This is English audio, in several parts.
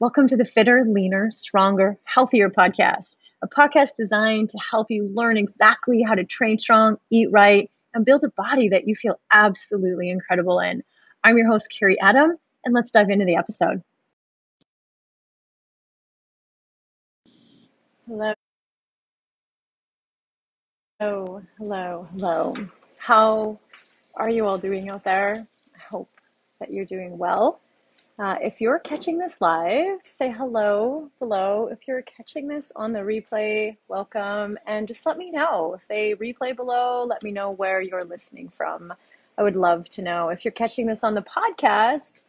Welcome to the Fitter, Leaner, Stronger, Healthier podcast, a podcast designed to help you learn exactly how to train strong, eat right, and build a body that you feel absolutely incredible in. I'm your host, Keri Adam, and let's dive into the episode. Hello. How are you all doing out there? I hope that you're doing well. If you're catching this live, say hello below. If you're catching this on the replay, welcome. And just let me know. Say replay below. Let me know where you're listening from. I would love to know. If you're catching this on the podcast,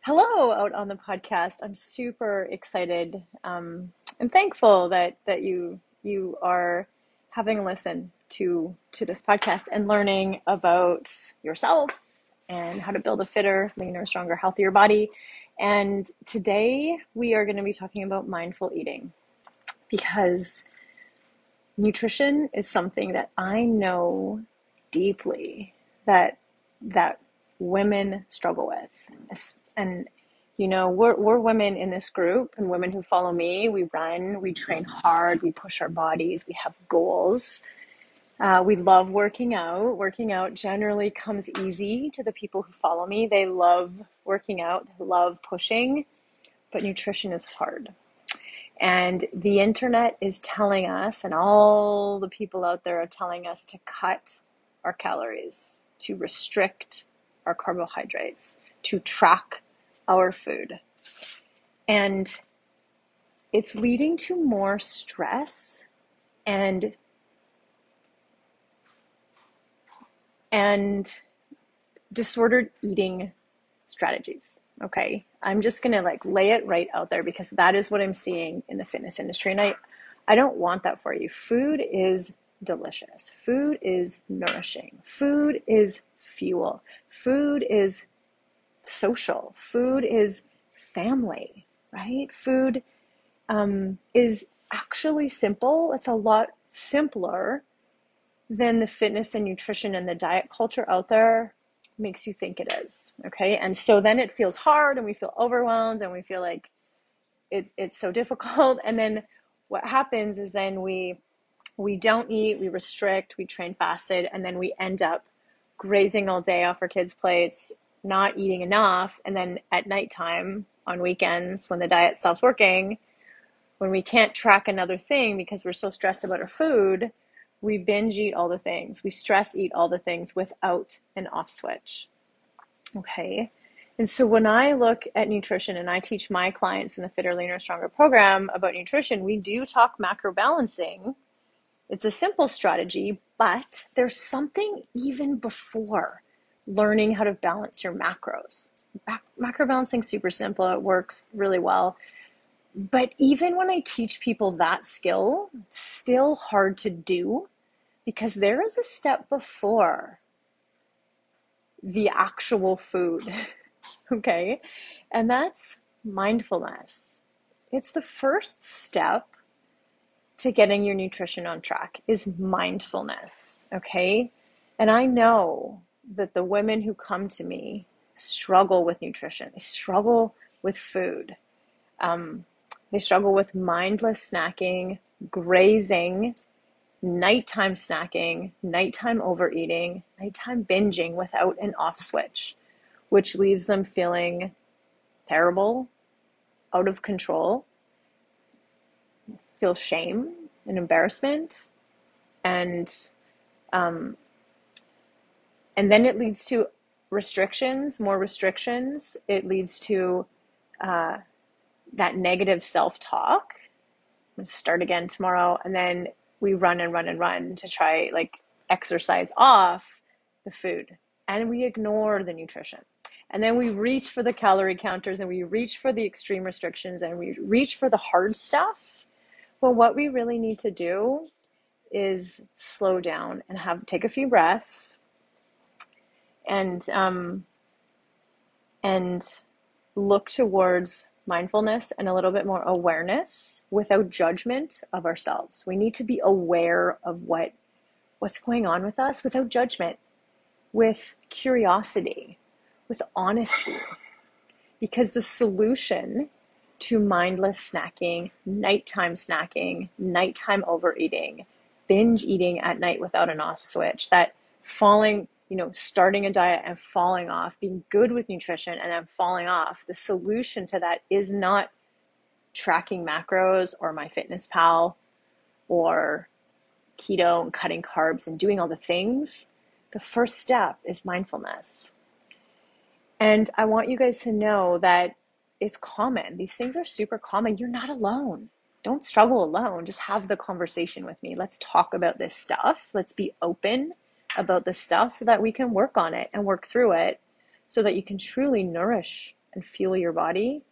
hello out on the podcast. I'm super excited and thankful that you are having a listen to this podcast and learning about yourself and how to build a fitter, leaner, stronger, healthier body. And today we are going to be talking about mindful eating, because nutrition is something that I know deeply that women struggle with. And you know, we're women in this group, and women who follow me, we run, we train hard, we push our bodies, we have goals. We love working out. Working out generally comes easy to the people who follow me. They love working out, love pushing, but nutrition is hard. And the internet is telling us, and all the people out there are telling us, to cut our calories, to restrict our carbohydrates, to track our food. And it's leading to more stress and disordered eating strategies, okay? I'm just gonna lay it right out there, because that is what I'm seeing in the fitness industry, and I don't want that for you. Food is delicious. Food is nourishing. Food is fuel. Food is social. Food is family, right? Food is actually simple. It's a lot simpler then the fitness and nutrition and the diet culture out there makes you think it is, okay? And so then it feels hard, and we feel overwhelmed, and we feel like it's so difficult. And then what happens is then we don't eat, we restrict, we train fasted, and then we end up grazing all day off our kids' plates, not eating enough. And then at nighttime, on weekends, when the diet stops working, when we can't track another thing because we're so stressed about our food, we binge eat all the things. We stress eat all the things without an off switch, okay? And so when I look at nutrition, and I teach my clients in the Fitter, Leaner, Stronger program about nutrition, we do talk macro balancing. It's a simple strategy, but there's something even before learning how to balance your macros. Macro balancing, super simple. It works really well. But even when I teach people that skill, it's still hard to do, because there is a step before the actual food, okay? And that's mindfulness. It's the first step to getting your nutrition on track, is mindfulness, okay? And I know that the women who come to me struggle with nutrition. They struggle with food. They struggle with mindless snacking, grazing, nighttime snacking, nighttime overeating, nighttime binging without an off switch, which leaves them feeling terrible, out of control, feel shame and embarrassment. And then it leads to restrictions, more restrictions. It leads to that negative self-talk. I'm gonna start again tomorrow. And then we run and run and run to try exercise off the food, and we ignore the nutrition. And then we reach for the calorie counters, and we reach for the extreme restrictions, and we reach for the hard stuff. Well, what we really need to do is slow down and take a few breaths and look towards mindfulness and a little bit more awareness without judgment of ourselves. We need to be aware of what's going on with us without judgment, with curiosity, with honesty, because the solution to mindless snacking, nighttime snacking, nighttime overeating, binge eating at night without an off switch, that falling, you know, starting a diet and falling off, being good with nutrition and then falling off. The solution to that is not tracking macros or MyFitnessPal or keto and cutting carbs and doing all the things. The first step is mindfulness. And I want you guys to know that it's common. These things are super common. You're not alone. Don't struggle alone. Just have the conversation with me. Let's talk about this stuff. Let's be open about this stuff so that we can work on it and work through it so that you can truly nourish and fuel your body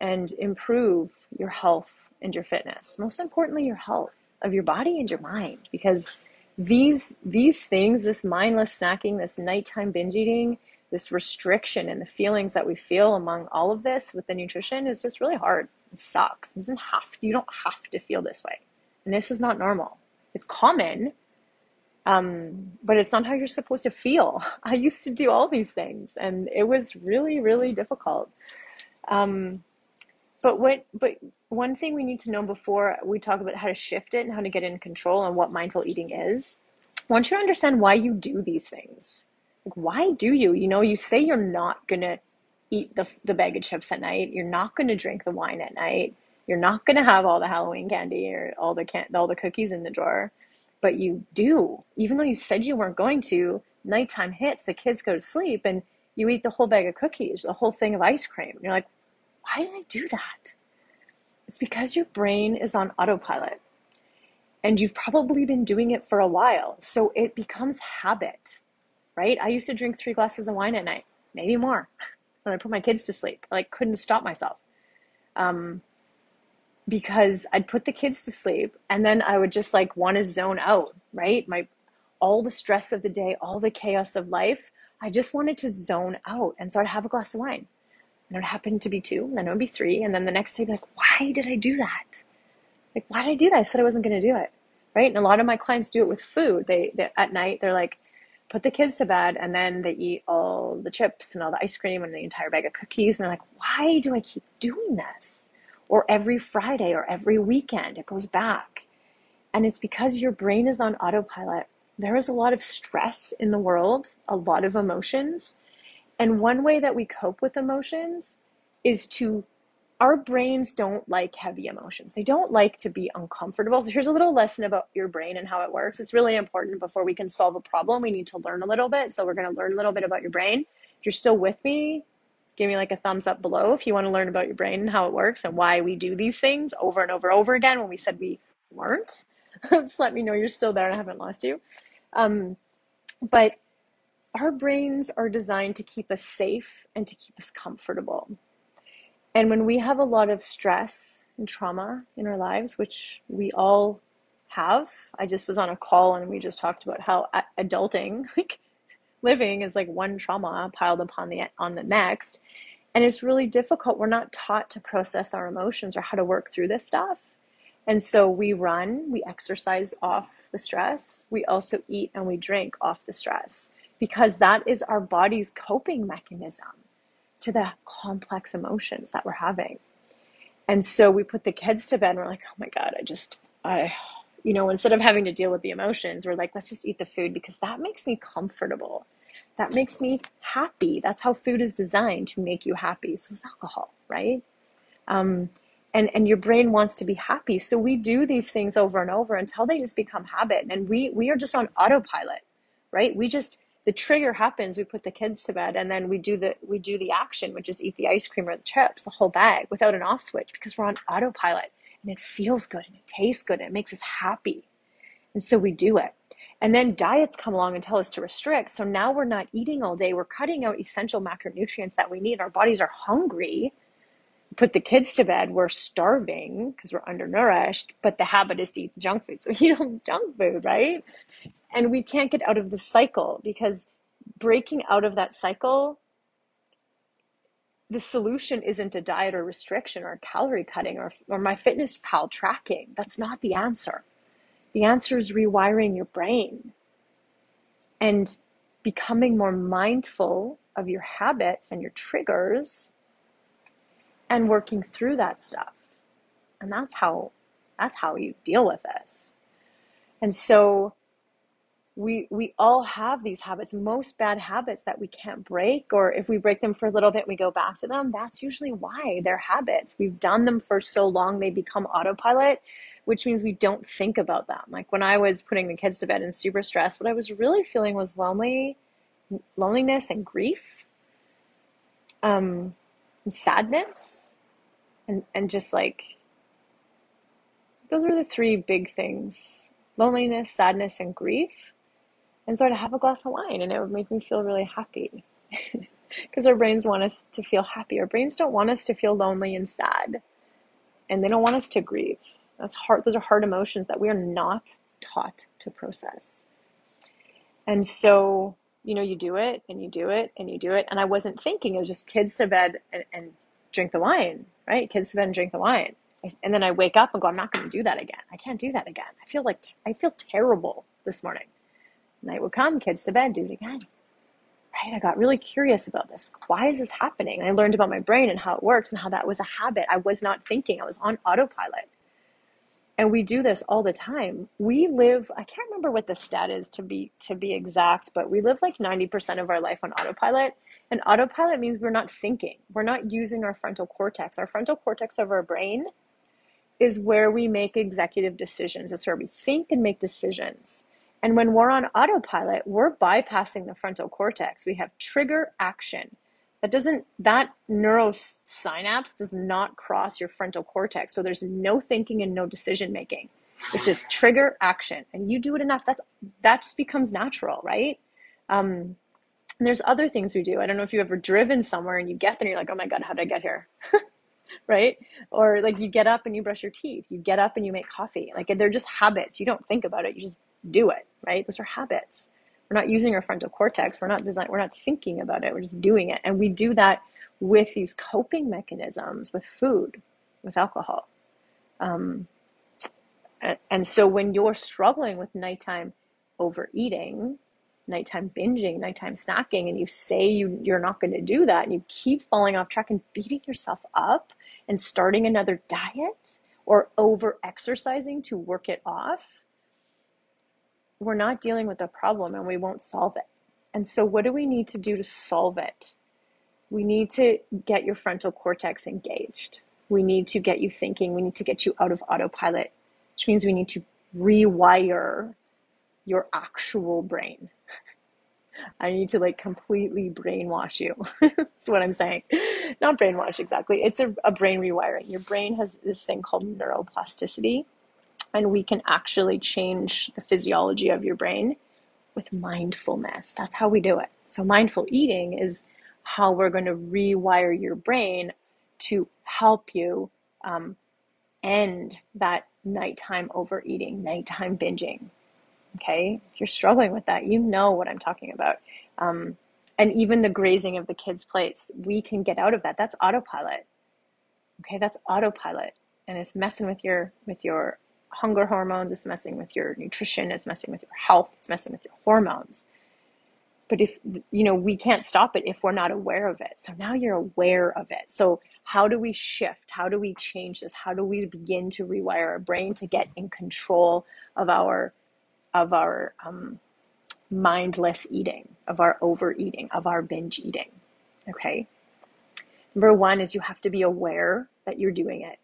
and improve your health and your fitness. Most importantly, your health of your body and your mind, because these things, this mindless snacking, this nighttime binge eating, this restriction and the feelings that we feel among all of this with the nutrition is just really hard. It sucks. It doesn't have, you don't have to feel this way. And this is not normal. It's common, but it's not how you're supposed to feel. I used to do all these things and it was really, really difficult. But one thing we need to know before we talk about how to shift it and how to get in control and what mindful eating is, I want you to understand why you do these things. Like, why do you? You know, you say you're not going to eat the bag of chips at night. You're not going to drink the wine at night. You're not going to have all the Halloween candy or all the cookies in the drawer. But you do. Even though you said you weren't going to, nighttime hits, the kids go to sleep, and you eat the whole bag of cookies, the whole thing of ice cream. And you're like, why did I do that? It's because your brain is on autopilot and you've probably been doing it for a while. So it becomes habit, right? I used to drink 3 glasses of wine at night, maybe more, when I put my kids to sleep. I couldn't stop myself because I'd put the kids to sleep and then I would just want to zone out, right? All the stress of the day, all the chaos of life, I just wanted to zone out. And so I'd have a glass of wine. And it happened to be 2, and then it would be 3. And then the next day, I'd be like, why did I do that? Like, why did I do that? I said I wasn't going to do it, right? And a lot of my clients do it with food. They at night, they're like, put the kids to bed, and then they eat all the chips and all the ice cream and the entire bag of cookies. And they're like, why do I keep doing this? Or every Friday or every weekend, it goes back. And it's because your brain is on autopilot. There is a lot of stress in the world, a lot of emotions. And one way that we cope with emotions is our brains don't like heavy emotions. They don't like to be uncomfortable. So here's a little lesson about your brain and how it works. It's really important before we can solve a problem. We need to learn a little bit. So we're going to learn a little bit about your brain. If you're still with me, give me a thumbs up below if you want to learn about your brain and how it works and why we do these things over and over and over again when we said we weren't. Just let me know you're still there and I haven't lost you. But our brains are designed to keep us safe and to keep us comfortable. And when we have a lot of stress and trauma in our lives, which we all have, I just was on a call and we just talked about how adulting, living is one trauma piled upon on the next. And it's really difficult. We're not taught to process our emotions or how to work through this stuff. And so we exercise off the stress. We also eat and we drink off the stress, because that is our body's coping mechanism to the complex emotions that we're having. And so we put the kids to bed and we're like, oh my God, instead of having to deal with the emotions, we're like, let's just eat the food because that makes me comfortable. That makes me happy. That's how food is designed, to make you happy. So it's alcohol, right? And your brain wants to be happy. So we do these things over and over until they just become habit. And we are just on autopilot, right? The trigger happens, we put the kids to bed, and then we do the action, which is eat the ice cream or the chips, the whole bag, without an off switch, because we're on autopilot and it feels good and it tastes good and it makes us happy. And so we do it. And then diets come along and tell us to restrict. So now we're not eating all day. We're cutting out essential macronutrients that we need. Our bodies are hungry. We put the kids to bed, we're starving because we're undernourished, but the habit is to eat junk food. So we eat all junk food, right? And we can't get out of the cycle, because breaking out of that cycle, the solution isn't a diet or restriction or calorie cutting or MyFitnessPal tracking. That's not the answer. The answer is rewiring your brain and becoming more mindful of your habits and your triggers and working through that stuff. And that's how you deal with this. And so we all have these habits, most bad habits that we can't break, or if we break them for a little bit, we go back to them. That's usually why they're habits. We've done them for so long, they become autopilot, which means we don't think about them. Like when I was putting the kids to bed and super stressed, what I was really feeling was loneliness and grief, and sadness, and just like, those were the three big things: loneliness, sadness, and grief. And so I'd have a glass of wine and it would make me feel really happy, because our brains want us to feel happy. Our brains don't want us to feel lonely and sad, and they don't want us to grieve. That's hard. Those are hard emotions that we are not taught to process. And so, you know, you do it and you do it and you do it. And I wasn't thinking, it was just kids to bed and drink the wine, right? Kids to bed and drink the wine. And then I wake up and go, I'm not going to do that again. I can't do that again. I feel terrible this morning. Night would come, kids to bed, do it again, right? I got really curious about this. Why is this happening? I learned about my brain and how it works and how that was a habit. I was not thinking. I was on autopilot. And we do this all the time. We live, I can't remember what the stat is to be exact, but we live like 90% of our life on autopilot. And autopilot means we're not thinking. We're not using our frontal cortex. Our frontal cortex of our brain is where we make executive decisions. It's where we think and make decisions. And when we're on autopilot, we're bypassing the frontal cortex. We have trigger action. That neurosynapse does not cross your frontal cortex. So there's no thinking and no decision making. It's just trigger action. And you do it enough, that just becomes natural, right? And there's other things we do. I don't know if you've ever driven somewhere and you get there and you're like, oh my God, how did I get here? Right? Or like you get up and you brush your teeth. You get up and you make coffee. Like they're just habits. You don't think about it. You just do it, right? Those are habits. We're not using our frontal cortex. We're not thinking about it. We're just doing it. And we do that with these coping mechanisms, with food, with alcohol. And so when you're struggling with nighttime overeating, nighttime binging, nighttime snacking, and you say you're not going to do that, and you keep falling off track and beating yourself up and starting another diet or over-exercising to work it off, we're not dealing with the problem and we won't solve it. And so what do we need to do to solve it? We need to get your frontal cortex engaged. We need to get you thinking. We need to get you out of autopilot, which means we need to rewire your actual brain. I need to like completely brainwash you. That's what I'm saying. Not brainwash exactly. It's a brain rewiring. Your brain has this thing called neuroplasticity. And we can actually change the physiology of your brain with mindfulness. That's how we do it. So mindful eating is how we're going to rewire your brain to help you end that nighttime overeating, nighttime binging. Okay? If you're struggling with that, you know what I'm talking about. And even the grazing of the kids' plates, we can get out of that. That's autopilot. Okay? That's autopilot. And it's messing with your hunger hormones, it's messing with your nutrition, it's messing with your health, it's messing with your hormones. But if, you know, we can't stop it if we're not aware of it. So now you're aware of it. So how do we shift? How do we change this? How do we begin to rewire our brain to get in control of our mindless eating, of our overeating, of our binge eating? Okay. Number one is you have to be aware that you're doing it.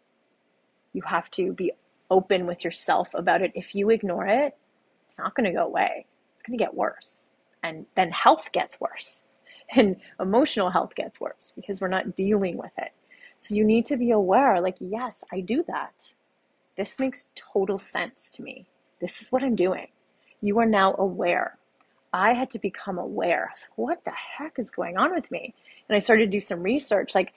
You have to be open with yourself about it. If you ignore it, it's not going to go away. It's going to get worse. And then health gets worse. And emotional health gets worse because we're not dealing with it. So you need to be aware, like, yes, I do that. This makes total sense to me. This is what I'm doing. You are now aware. I had to become aware. I was like, what the heck is going on with me? And I started to do some research. Like,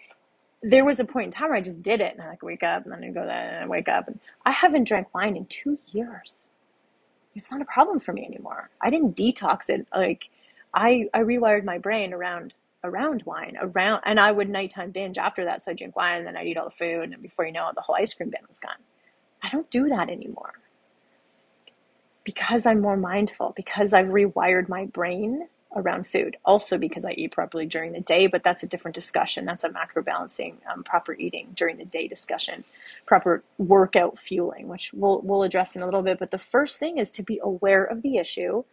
there was a point in time where I just did it, and I like wake up and then I go there and I wake up, and I haven't drank wine in 2 years. It's not a problem for me anymore. I didn't detox it. Like I rewired my brain around wine, and I would nighttime binge after that. So I drink wine and then I'd eat all the food, and before you know it, the whole ice cream bin was gone. I don't do that anymore because I'm more mindful, because I've rewired my brain around food, also because I eat properly during the day, but that's a different discussion. That's a macro balancing, proper eating during the day discussion, proper workout fueling, which we'll address in a little bit. But the first thing is to be aware of the issue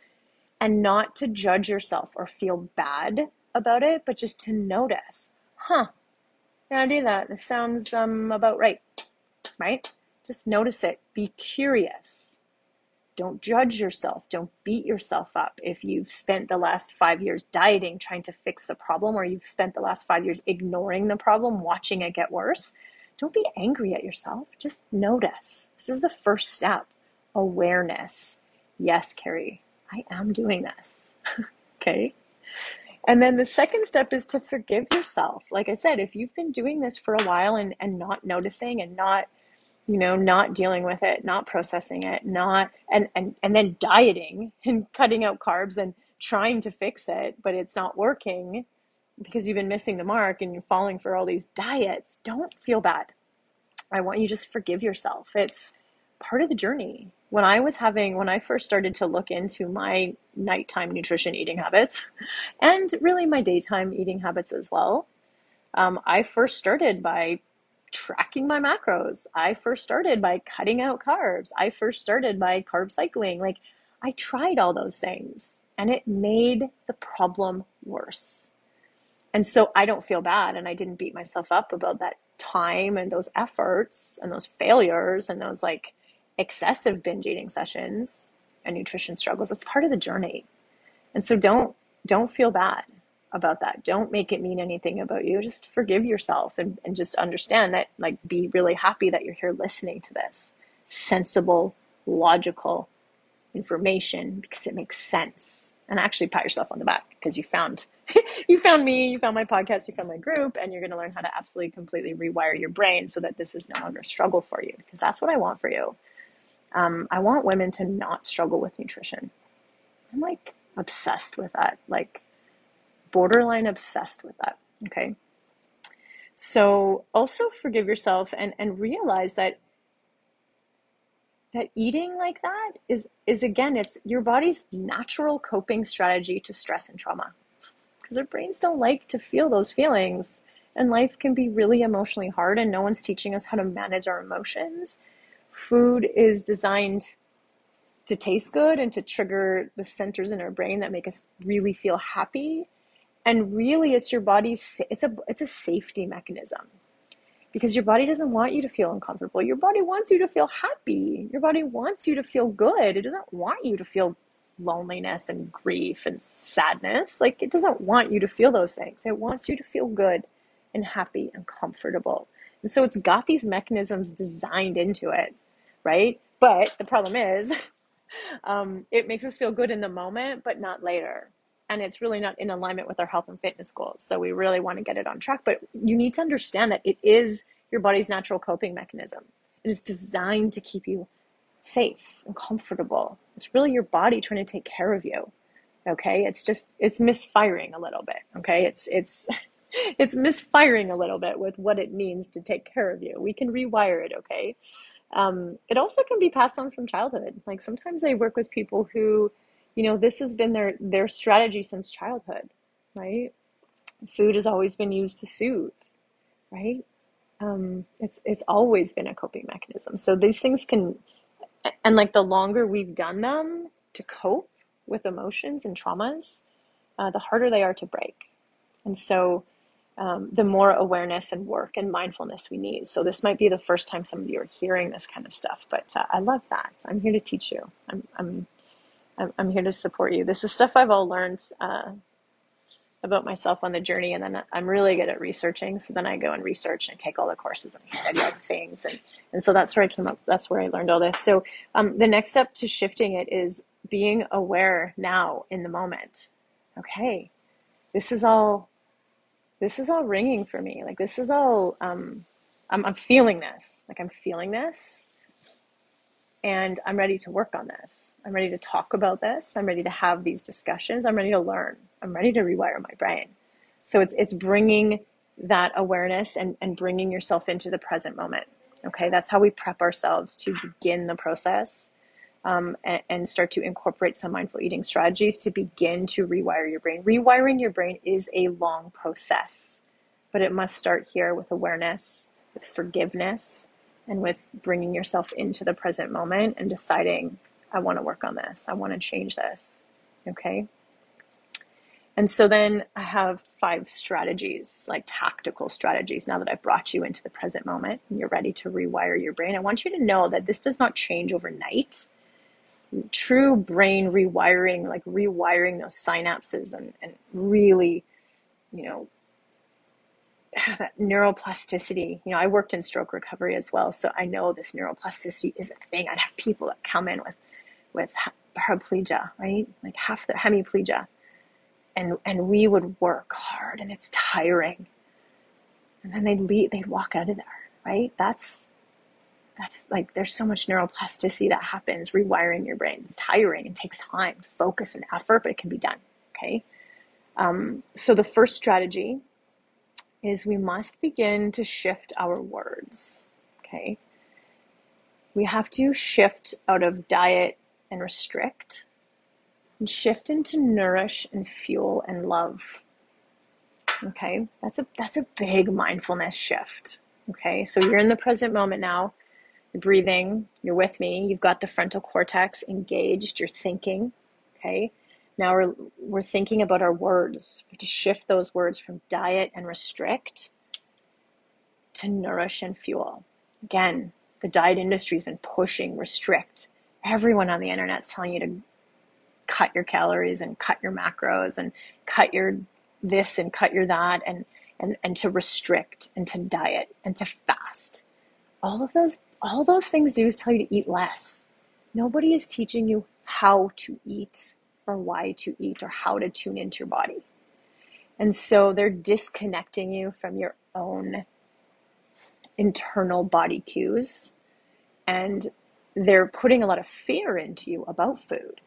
and not to judge yourself or feel bad about it, but just to notice, I do that. This sounds about right, right? Just notice it. Be curious. Don't judge yourself. Don't beat yourself up if you've spent the last 5 years dieting, trying to fix the problem, or you've spent the last 5 years ignoring the problem, watching it get worse. Don't be angry at yourself. Just notice. This is the first step. Awareness. Yes, Keri, I am doing this. Okay. And then the second step is to forgive yourself. Like I said, if you've been doing this for a while and not noticing and not, you know, not dealing with it, not processing it, not, and then dieting and cutting out carbs and trying to fix it, but it's not working because you've been missing the mark and you're falling for all these diets, don't feel bad. I want you to just forgive yourself. It's part of the journey. When I first started to look into my nighttime nutrition eating habits and really my daytime eating habits as well, I first started by tracking my macros. I first started by cutting out carbs. I first started by carb cycling. Like, I tried all those things and it made the problem worse. And so I don't feel bad, and I didn't beat myself up about that time and those efforts and those failures and those like excessive binge eating sessions and nutrition struggles. That's part of the journey. And so don't feel bad about that. Don't make it mean anything about you. Just forgive yourself and just understand that, like, be really happy that you're here listening to this sensible, logical information because it makes sense. And actually pat yourself on the back because you found you found me, you found my podcast, you found my group, and you're going to learn how to absolutely completely rewire your brain so that this is no longer a struggle for you, because that's what I want for you. I want women to not struggle with nutrition. I'm like obsessed with that, like borderline obsessed with that. Okay. So also forgive yourself and realize that eating like that is again, it's your body's natural coping strategy to stress and trauma, because our brains don't like to feel those feelings, and life can be really emotionally hard, and no one's teaching us how to manage our emotions. Food is designed to taste good and to trigger the centers in our brain that make us really feel happy. And really it's your body's, it's a safety mechanism, because your body doesn't want you to feel uncomfortable. Your body wants you to feel happy. Your body wants you to feel good. It doesn't want you to feel loneliness and grief and sadness. Like, it doesn't want you to feel those things. It wants you to feel good and happy and comfortable. And so it's got these mechanisms designed into it, right? But the problem is it makes us feel good in the moment, but not later. And it's really not in alignment with our health and fitness goals. So we really want to get it on track, but you need to understand that it is your body's natural coping mechanism. It is designed to keep you safe and comfortable. It's really your body trying to take care of you. Okay. It's misfiring a little bit. Okay. It's misfiring a little bit with what it means to take care of you. We can rewire it. Okay. It also can be passed on from childhood. Like, sometimes I work with people who, you know, this has been their strategy since childhood, right? Food has always been used to soothe, right? It's always been a coping mechanism. So these things can, and like the longer we've done them to cope with emotions and traumas, the harder they are to break. And so the more awareness and work and mindfulness we need. So this might be the first time some of you are hearing this kind of stuff, but I love that. I'm here to teach you. I'm here to support you. This is stuff I've all learned about myself on the journey, and then I'm really good at researching. So then I go and research and I take all the courses and I study all the things, and so that's where I came up. That's where I learned all this. So the next step to shifting it is being aware now in the moment. Okay, this is all ringing for me. Like, this is all I'm feeling this. Like, I'm feeling this. And I'm ready to work on this. I'm ready to talk about this. I'm ready to have these discussions. I'm ready to learn. I'm ready to rewire my brain. So it's bringing that awareness and bringing yourself into the present moment. Okay, that's how we prep ourselves to begin the process and start to incorporate some mindful eating strategies to begin to rewire your brain. Rewiring your brain is a long process, but it must start here with awareness, with forgiveness, and with bringing yourself into the present moment and deciding, I want to work on this. I want to change this. Okay. And so then I have 5 strategies, like tactical strategies. Now that I've brought you into the present moment and you're ready to rewire your brain, I want you to know that this does not change overnight. True brain rewiring, like rewiring those synapses and really, you know, that neuroplasticity. You know, I worked in stroke recovery as well, so I know this neuroplasticity is a thing. I'd have people that come in with paraplegia, right? Like half the hemiplegia. And we would work hard, and it's tiring. And then they'd walk out of there, right? That's like, there's so much neuroplasticity that happens. Rewiring your brain is tiring and takes time, focus, and effort, but it can be done, okay? So the first strategy is we must begin to shift our words, okay? We have to shift out of diet and restrict, and shift into nourish and fuel and love. Okay, that's a big mindfulness shift. Okay, so you're in the present moment now. You're breathing. You're with me. You've got the frontal cortex engaged. You're thinking. Okay, now we're thinking about our words. We have to shift those words from diet and restrict to nourish and fuel. Again, the diet industry has been pushing restrict. Everyone on the internet's telling you to cut your calories and cut your macros and cut your this and cut your that and to restrict and to diet and to fast. All those things do is tell you to eat less. Nobody is teaching you how to eat or why to eat or how to tune into your body. And so they're disconnecting you from your own internal body cues, and they're putting a lot of fear into you about food.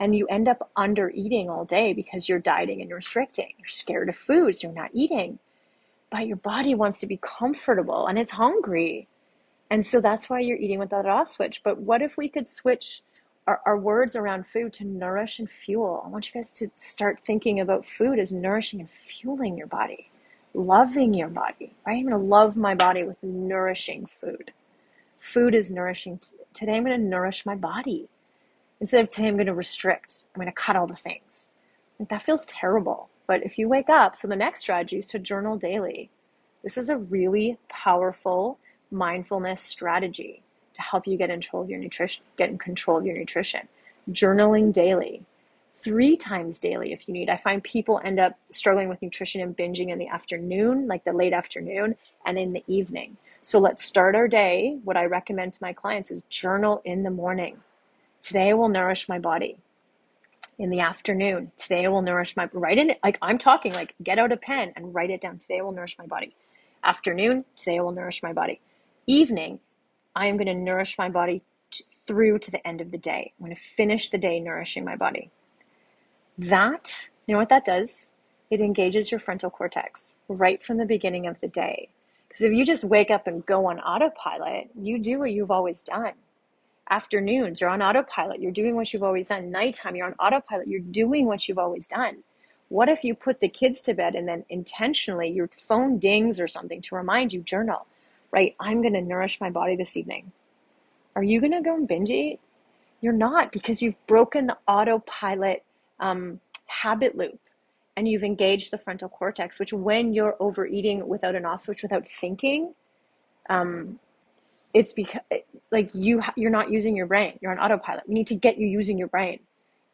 And you end up under eating all day because you're dieting and restricting. You're scared of foods, so you're not eating. But your body wants to be comfortable and it's hungry. And so that's why you're eating with that off switch. But what if we could switch our words around food to nourish and fuel? I want you guys to start thinking about food as nourishing and fueling your body, loving your body, right? I'm going to love my body with nourishing food. Food is nourishing. Today I'm going to nourish my body. Instead of today, I'm going to restrict. I'm going to cut all the things. Like, that feels terrible. But if you wake up, so the next strategy is to journal daily. This is a really powerful mindfulness strategy to help you get in control of your nutrition. Journaling daily, 3 times daily if you need. I find people end up struggling with nutrition and binging in the afternoon, like the late afternoon, and in the evening. So let's start our day. What I recommend to my clients is journal in the morning. Today I will nourish my body. In the afternoon, today I will nourish my, write in it, like I'm talking, like get out a pen and write it down. Today I will nourish my body. Afternoon, today I will nourish my body. Evening, I am going to nourish my body through to the end of the day. I'm going to finish the day nourishing my body. That, you know what that does? It engages your frontal cortex right from the beginning of the day. Because if you just wake up and go on autopilot, you do what you've always done. Afternoons, you're on autopilot. You're doing what you've always done. Nighttime, you're on autopilot. You're doing what you've always done. What if you put the kids to bed and then intentionally your phone dings or something to remind you, journal, right? I'm going to nourish my body this evening. Are you going to go and binge eat? You're not, because you've broken the autopilot habit loop and you've engaged the frontal cortex, which when you're overeating without an off switch, without thinking, it's because like you're not using your brain. You're on autopilot. We need to get you using your brain.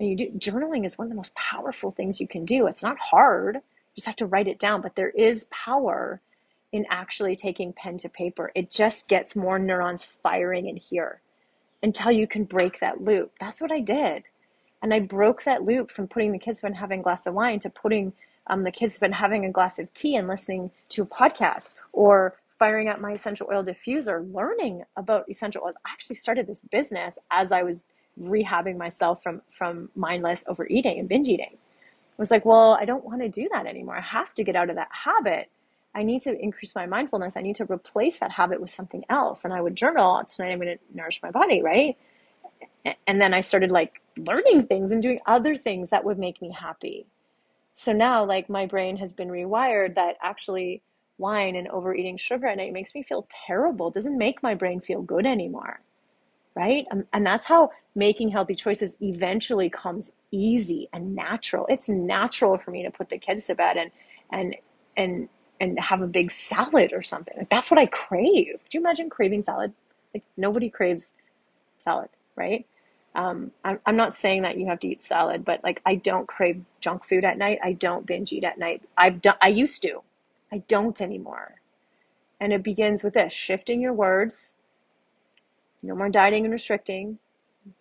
And journaling is one of the most powerful things you can do. It's not hard. You just have to write it down, but there is power in actually taking pen to paper. It just gets more neurons firing in here until you can break that loop. That's what I did. And I broke that loop from putting the kids to bed having a glass of wine to putting the kids to bed having a glass of tea and listening to a podcast, or firing up my essential oil diffuser, learning about essential oils. I actually started this business as I was rehabbing myself from mindless overeating and binge eating. I was like, well, I don't want to do that anymore. I have to get out of that habit. I need to increase my mindfulness. I need to replace that habit with something else. And I would journal, tonight I'm going to nourish my body, right? and then I started like learning things and doing other things that would make me happy. So now like my brain has been rewired that actually wine and overeating sugar at night makes me feel terrible. It doesn't make my brain feel good anymore, right? And that's how making healthy choices eventually comes easy and natural. It's natural for me to put the kids to bed and have a big salad or something. Like, that's what I crave. Could you imagine craving salad? Like, nobody craves salad, right? I'm not saying that you have to eat salad, but like, I don't crave junk food at night. I don't binge eat at night. I used to. I don't anymore. And it begins with this, shifting your words. No more dieting and restricting,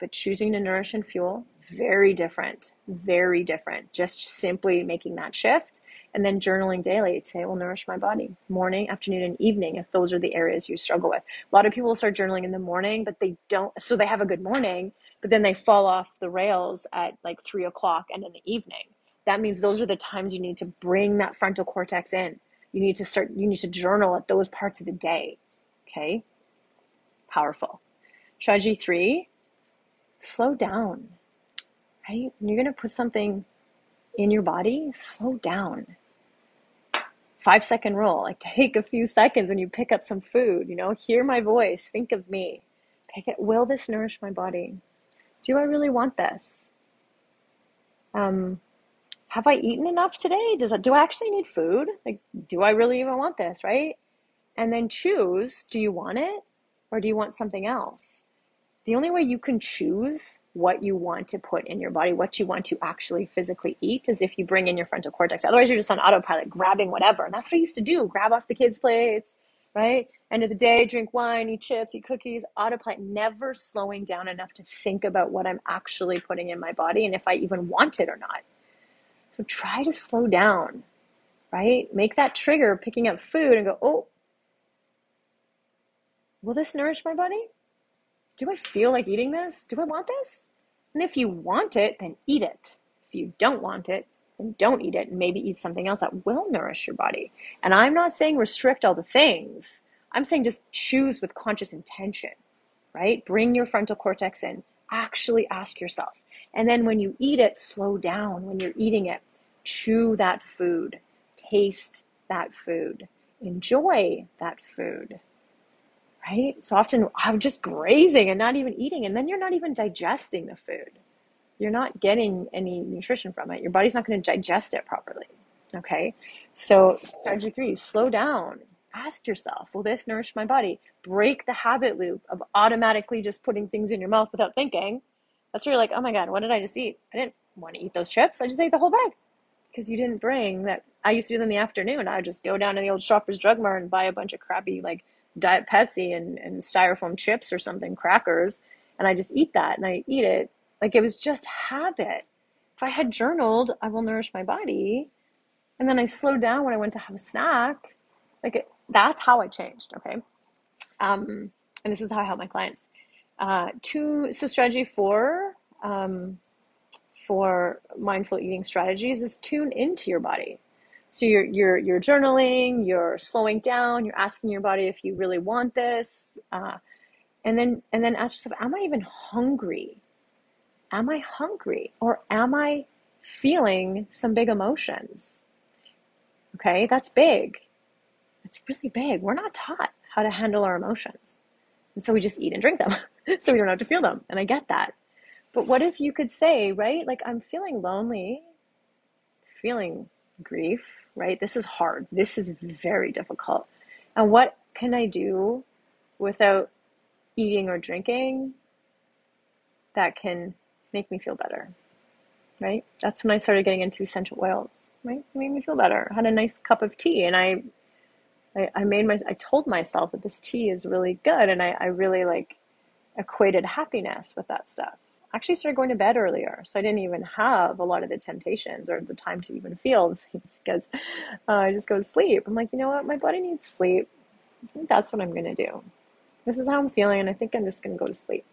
but choosing to nourish and fuel. Very different, very different. Just simply making that shift. And then journaling daily. Today will nourish my body. Morning, afternoon, and evening, if those are the areas you struggle with. A lot of people start journaling in the morning, but they don't. So they have a good morning, but then they fall off the rails at like 3 o'clock and in the evening. That means those are the times you need to bring that frontal cortex in. You need to journal at those parts of the day. Okay? Powerful. Strategy 3, slow down, right? When you're going to put something in your body, slow down. 5-second rule, like take a few seconds when you pick up some food, you know, hear my voice, think of me. Pick it. Will this nourish my body? Do I really want this? Have I eaten enough today? Do I actually need food? Like, do I really even want this, right? And then choose, do you want it or do you want something else? The only way you can choose what you want to put in your body, what you want to actually physically eat, is if you bring in your frontal cortex. Otherwise, you're just on autopilot, grabbing whatever. And that's what I used to do, grab off the kids' plates, right? End of the day, drink wine, eat chips, eat cookies, autopilot, never slowing down enough to think about what I'm actually putting in my body and if I even want it or not. So try to slow down, right? Make that trigger, picking up food and go, oh, will this nourish my body? Do I feel like eating this? Do I want this? And if you want it, then eat it. If you don't want it, then don't eat it. And maybe eat something else that will nourish your body. And I'm not saying restrict all the things. I'm saying just choose with conscious intention, right? Bring your frontal cortex in. Actually ask yourself. And then when you eat it, slow down when you're eating it. Chew that food. Taste that food. Enjoy that food. Right? So often I'm just grazing and not even eating, and then you're not even digesting the food. You're not getting any nutrition from it. Your body's not going to digest it properly. Okay? So strategy 3, slow down. Ask yourself, will this nourish my body? Break the habit loop of automatically just putting things in your mouth without thinking. That's where you're like, oh my God, what did I just eat? I didn't want to eat those chips. I just ate the whole bag. Because you didn't bring that. I used to do them in the afternoon. I would just go down to the old Shoppers Drug Mart and buy a bunch of crappy, like, Diet Pepsi and styrofoam chips or something, crackers, and I just eat that and I eat it. Like, it was just habit. If I had journaled, I will nourish my body, and then I slowed down when I went to have a snack. Like, that's how I changed, okay? And this is how I help my clients. So strategy 4 for mindful eating strategies is tune into your body. So you're journaling, you're slowing down, you're asking your body if you really want this, and then ask yourself, am I even hungry? Am I hungry, or am I feeling some big emotions? Okay, that's big. That's really big. We're not taught how to handle our emotions, and so we just eat and drink them, so we don't have to feel them. And I get that, but what if you could say, right, like, I'm feeling lonely, feeling grief, right? This is hard. This is very difficult. And what can I do without eating or drinking that can make me feel better, right? That's when I started getting into essential oils, right? It made me feel better. I had a nice cup of tea, and I told myself that this tea is really good, and I really like equated happiness with that stuff. Actually started going to bed earlier, so I didn't even have a lot of the temptations or the time to even feel things, because I just go to sleep. I'm like, you know what? My body needs sleep. I think that's what I'm going to do. This is how I'm feeling, and I think I'm just going to go to sleep.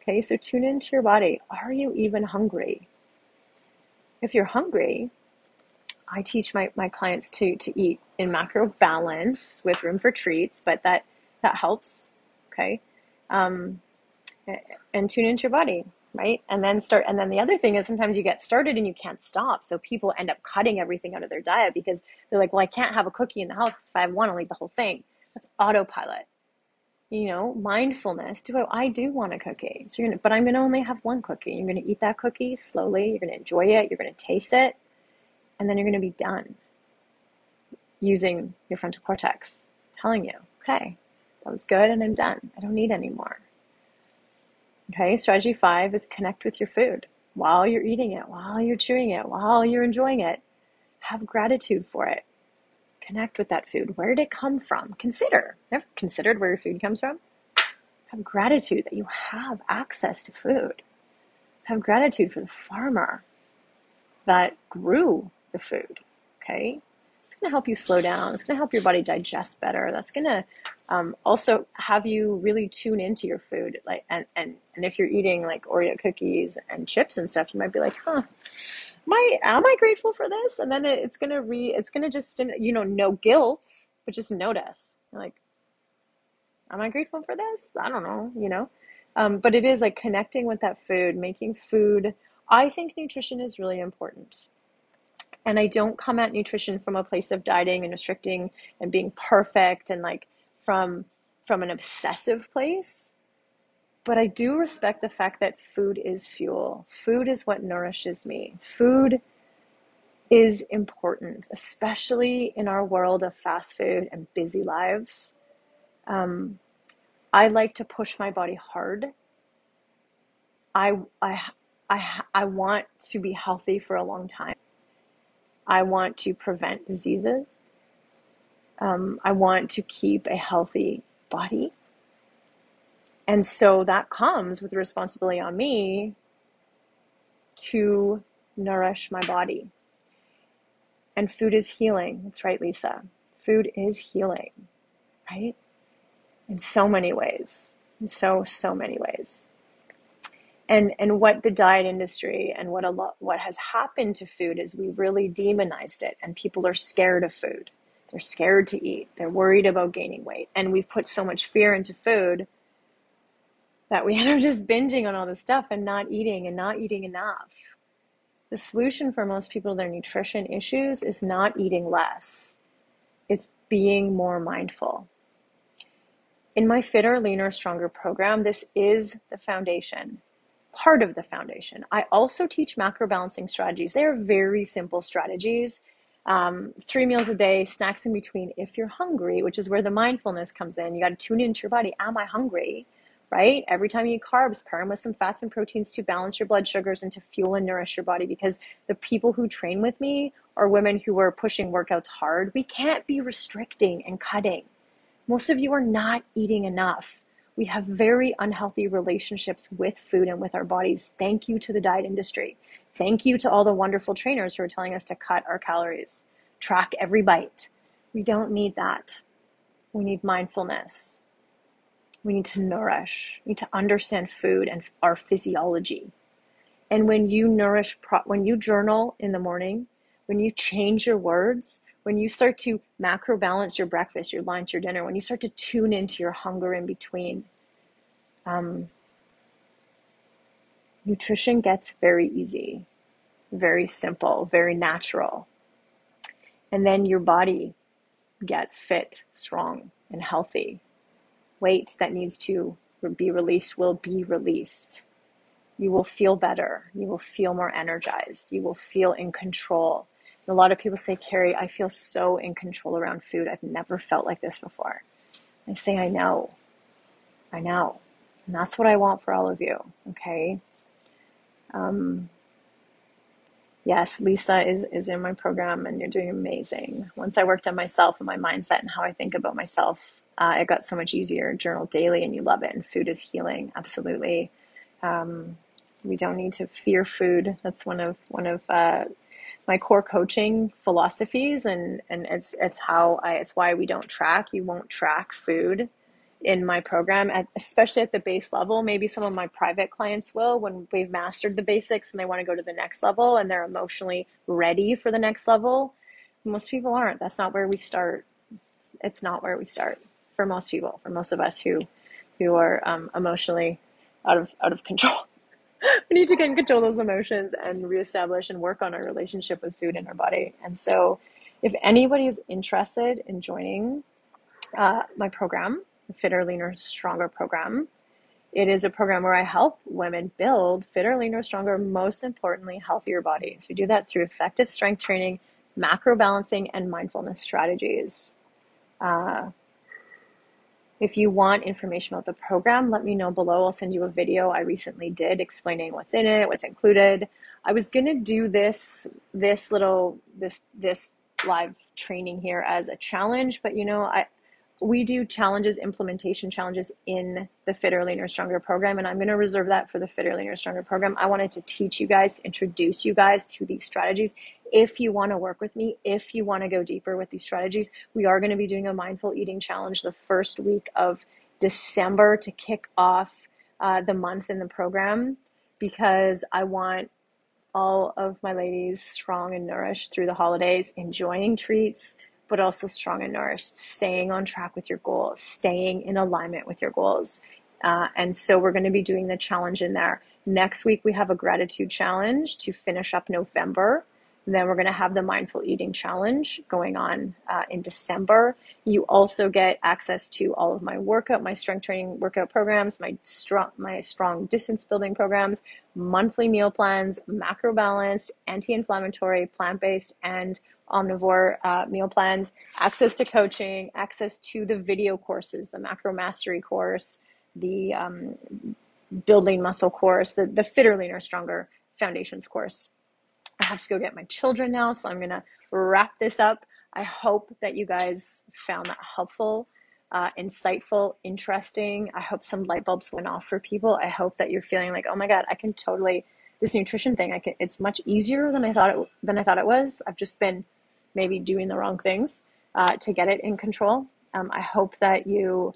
Okay, so tune into your body. Are you even hungry? If you're hungry, I teach my clients to eat in macro balance with room for treats, but that helps, okay? and tune into your body, right? And then start. And then the other thing is sometimes you get started and you can't stop. So people end up cutting everything out of their diet because they're like, well, I can't have a cookie in the house because if I have one, I'll eat the whole thing. That's autopilot. You know, mindfulness. I do want a cookie. So but I'm going to only have one cookie. You're going to eat that cookie slowly. You're going to enjoy it. You're going to taste it. And then you're going to be done using your frontal cortex telling you, okay, that was good and I'm done. I don't need any more. Okay, strategy 5 is connect with your food while you're eating it, while you're chewing it, while you're enjoying it. Have gratitude for it. Connect with that food. Where did it come from? Consider. Never considered where your food comes from? Have gratitude that you have access to food. Have gratitude for the farmer that grew the food, okay? It's gonna help you slow down. It's gonna help your body digest better. That's gonna also have you really tune into your food. Like, and if you're eating like Oreo cookies and chips and stuff, you might be like, huh, am I grateful for this? And then it's gonna just, you know, no guilt, but just notice. You're like, am I grateful for this? I don't know, you know? But it is like connecting with that food, making food. I think nutrition is really important. And I don't come at nutrition from a place of dieting and restricting and being perfect and like from an obsessive place. But I do respect the fact that food is fuel. Food is what nourishes me. Food is important, especially in our world of fast food and busy lives. I like to push my body hard. I want to be healthy for a long time. I want to prevent diseases. I want to keep a healthy body. And so that comes with the responsibility on me to nourish my body. And food is healing. That's right, Lisa. Food is healing, right? In so many ways. In so many ways. And what the diet industry and what has happened to food is we really demonized it, and people are scared of food. They're scared to eat. They're worried about gaining weight. And we've put so much fear into food that we end up just binging on all this stuff and not eating and not eating enough. The solution for most people to their nutrition issues is not eating less. It's being more mindful. In my Fitter, Leaner, Stronger program, this is the foundation. Part of the foundation. I also teach macro balancing strategies. They are very simple strategies. 3 meals a day, snacks in between if you're hungry, which is where the mindfulness comes in. You got to tune into your body. Am I hungry? Right? Every time you eat carbs, pair them with some fats and proteins to balance your blood sugars and to fuel and nourish your body, because the people who train with me are women who are pushing workouts hard. We can't be restricting and cutting. Most of you are not eating enough. We have very unhealthy relationships with food and with our bodies. Thank you to the diet industry. Thank you to all the wonderful trainers who are telling us to cut our calories, track every bite. We don't need that. We need mindfulness. We need to nourish. We need to understand food and our physiology. And when you nourish, when you journal in the morning, when you change your words, when you start to macro balance your breakfast, your lunch, your dinner, when you start to tune into your hunger in between, nutrition gets very easy, very simple, very natural. And then your body gets fit, strong, and healthy. Weight that needs to be released will be released. You will feel better. You will feel more energized. You will feel in control. A lot of people say, Keri, I feel so in control around food. I've never felt like this before. I say, I know. And that's what I want for all of you, okay? Yes, Lisa is in my program, and you're doing amazing. Once I worked on myself and my mindset and how I think about myself, it got so much easier. Journal daily, and you love it, and food is healing, absolutely. We don't need to fear food. That's one of my core coaching philosophies, and it's why we don't track. You won't track food in my program, especially at the base level. Maybe some of my private clients will, when we've mastered the basics and they want to go to the next level and they're emotionally ready for the next level. Most people aren't. That's not where we start. It's not where we start for most people, for most of us who are emotionally out of control. We need to get in control of those emotions and reestablish and work on our relationship with food and our body. And so if anybody is interested in joining my program, the Fitter, Leaner, Stronger program, it is a program where I help women build fitter, leaner, stronger, most importantly, healthier bodies. We do that through effective strength training, macro balancing, and mindfulness strategies. If you want information about the program, let me know below. I'll send you a video I recently did explaining what's in it, what's included. I was gonna do this live training here as a challenge, but you know, we do challenges, implementation challenges in the Fitter, Leaner, Stronger program, and I'm gonna reserve that for the Fitter, Leaner, Stronger program. I wanted to teach you guys, introduce you guys to these strategies. If you want to work with me, if you want to go deeper with these strategies, we are going to be doing a mindful eating challenge the first week of December to kick off the month in the program, because I want all of my ladies strong and nourished through the holidays, enjoying treats, but also strong and nourished, staying on track with your goals, staying in alignment with your goals. And so we're going to be doing the challenge in there. Next week, we have a gratitude challenge to finish up November. Then we're going to have the mindful eating challenge going on in December. You also get access to all of my workout, my strength training workout programs, my strong distance building programs, monthly meal plans, macro balanced, anti-inflammatory, plant-based, and omnivore meal plans, access to coaching, access to the video courses, the macro mastery course, the building muscle course, the Fitter, Leaner, Stronger Foundations course. I have to go get my children now, so I'm going to wrap this up. I hope that you guys found that helpful, insightful, interesting. I hope some light bulbs went off for people. I hope that you're feeling like, oh my God, I can totally, this nutrition thing, it's much easier than I thought it was. I've just been maybe doing the wrong things to get it in control. I hope that you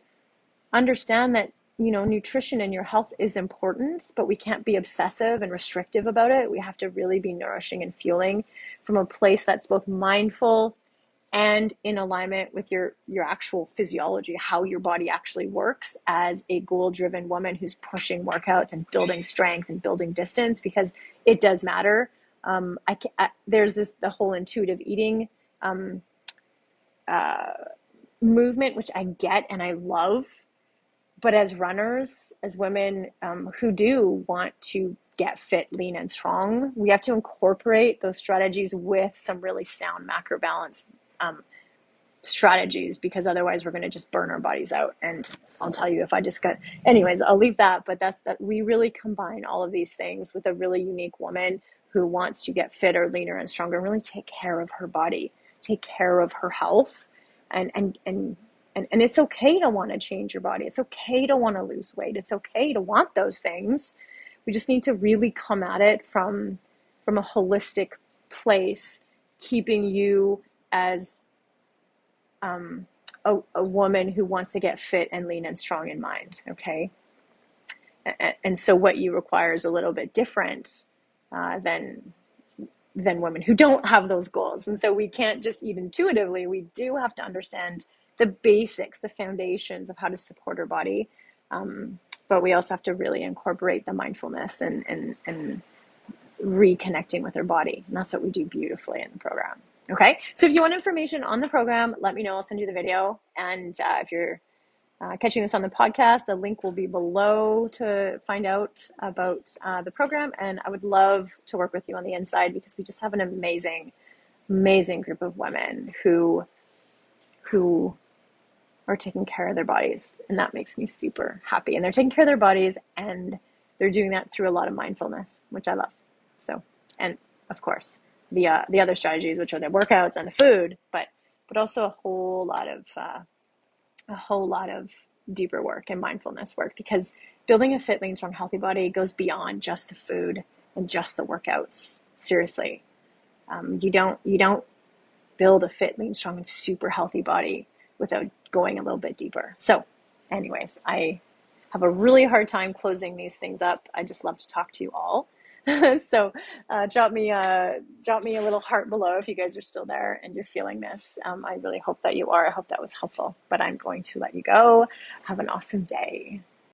understand that, you know, nutrition and your health is important, but we can't be obsessive and restrictive about it. We have to really be nourishing and fueling from a place that's both mindful and in alignment with your actual physiology, how your body actually works as a goal-driven woman who's pushing workouts and building strength and building distance, because it does matter. There's the whole intuitive eating movement, which I get and I love. But as runners, as women who do want to get fit, lean, and strong, we have to incorporate those strategies with some really sound macro balance strategies, because otherwise we're going to just burn our bodies out. And I'll tell you if I just got, anyways, I'll leave that. But that's that. We really combine all of these things with a really unique woman who wants to get fitter, leaner, and stronger, and really take care of her body, take care of her health, and it's okay to want to change your body. It's okay to want to lose weight. It's okay to want those things. We just need to really come at it from a holistic place, keeping you as a woman who wants to get fit and lean and strong in mind, okay? And so what you require is a little bit different than women who don't have those goals. And so we can't just eat intuitively. We do have to understand the basics, the foundations of how to support our body. But we also have to really incorporate the mindfulness and reconnecting with our body. And that's what we do beautifully in the program. Okay. So if you want information on the program, let me know. I'll send you the video. And if you're catching this on the podcast, the link will be below to find out about the program. And I would love to work with you on the inside, because we just have an amazing, amazing group of women who are taking care of their bodies, and that makes me super happy. And they're taking care of their bodies, and they're doing that through a lot of mindfulness, which I love. So, and of course the other strategies, which are the workouts and the food, but also a whole lot of deeper work and mindfulness work, because building a fit, lean, strong, healthy body goes beyond just the food and just the workouts. Seriously, you don't build a fit, lean, strong, and super healthy body without going a little bit deeper. So anyways, I have a really hard time closing these things up. I just love to talk to you all. So drop me a little heart below if you guys are still there and you're feeling this. I really hope that you are. I hope that was helpful, but I'm going to let you go. Have an awesome day.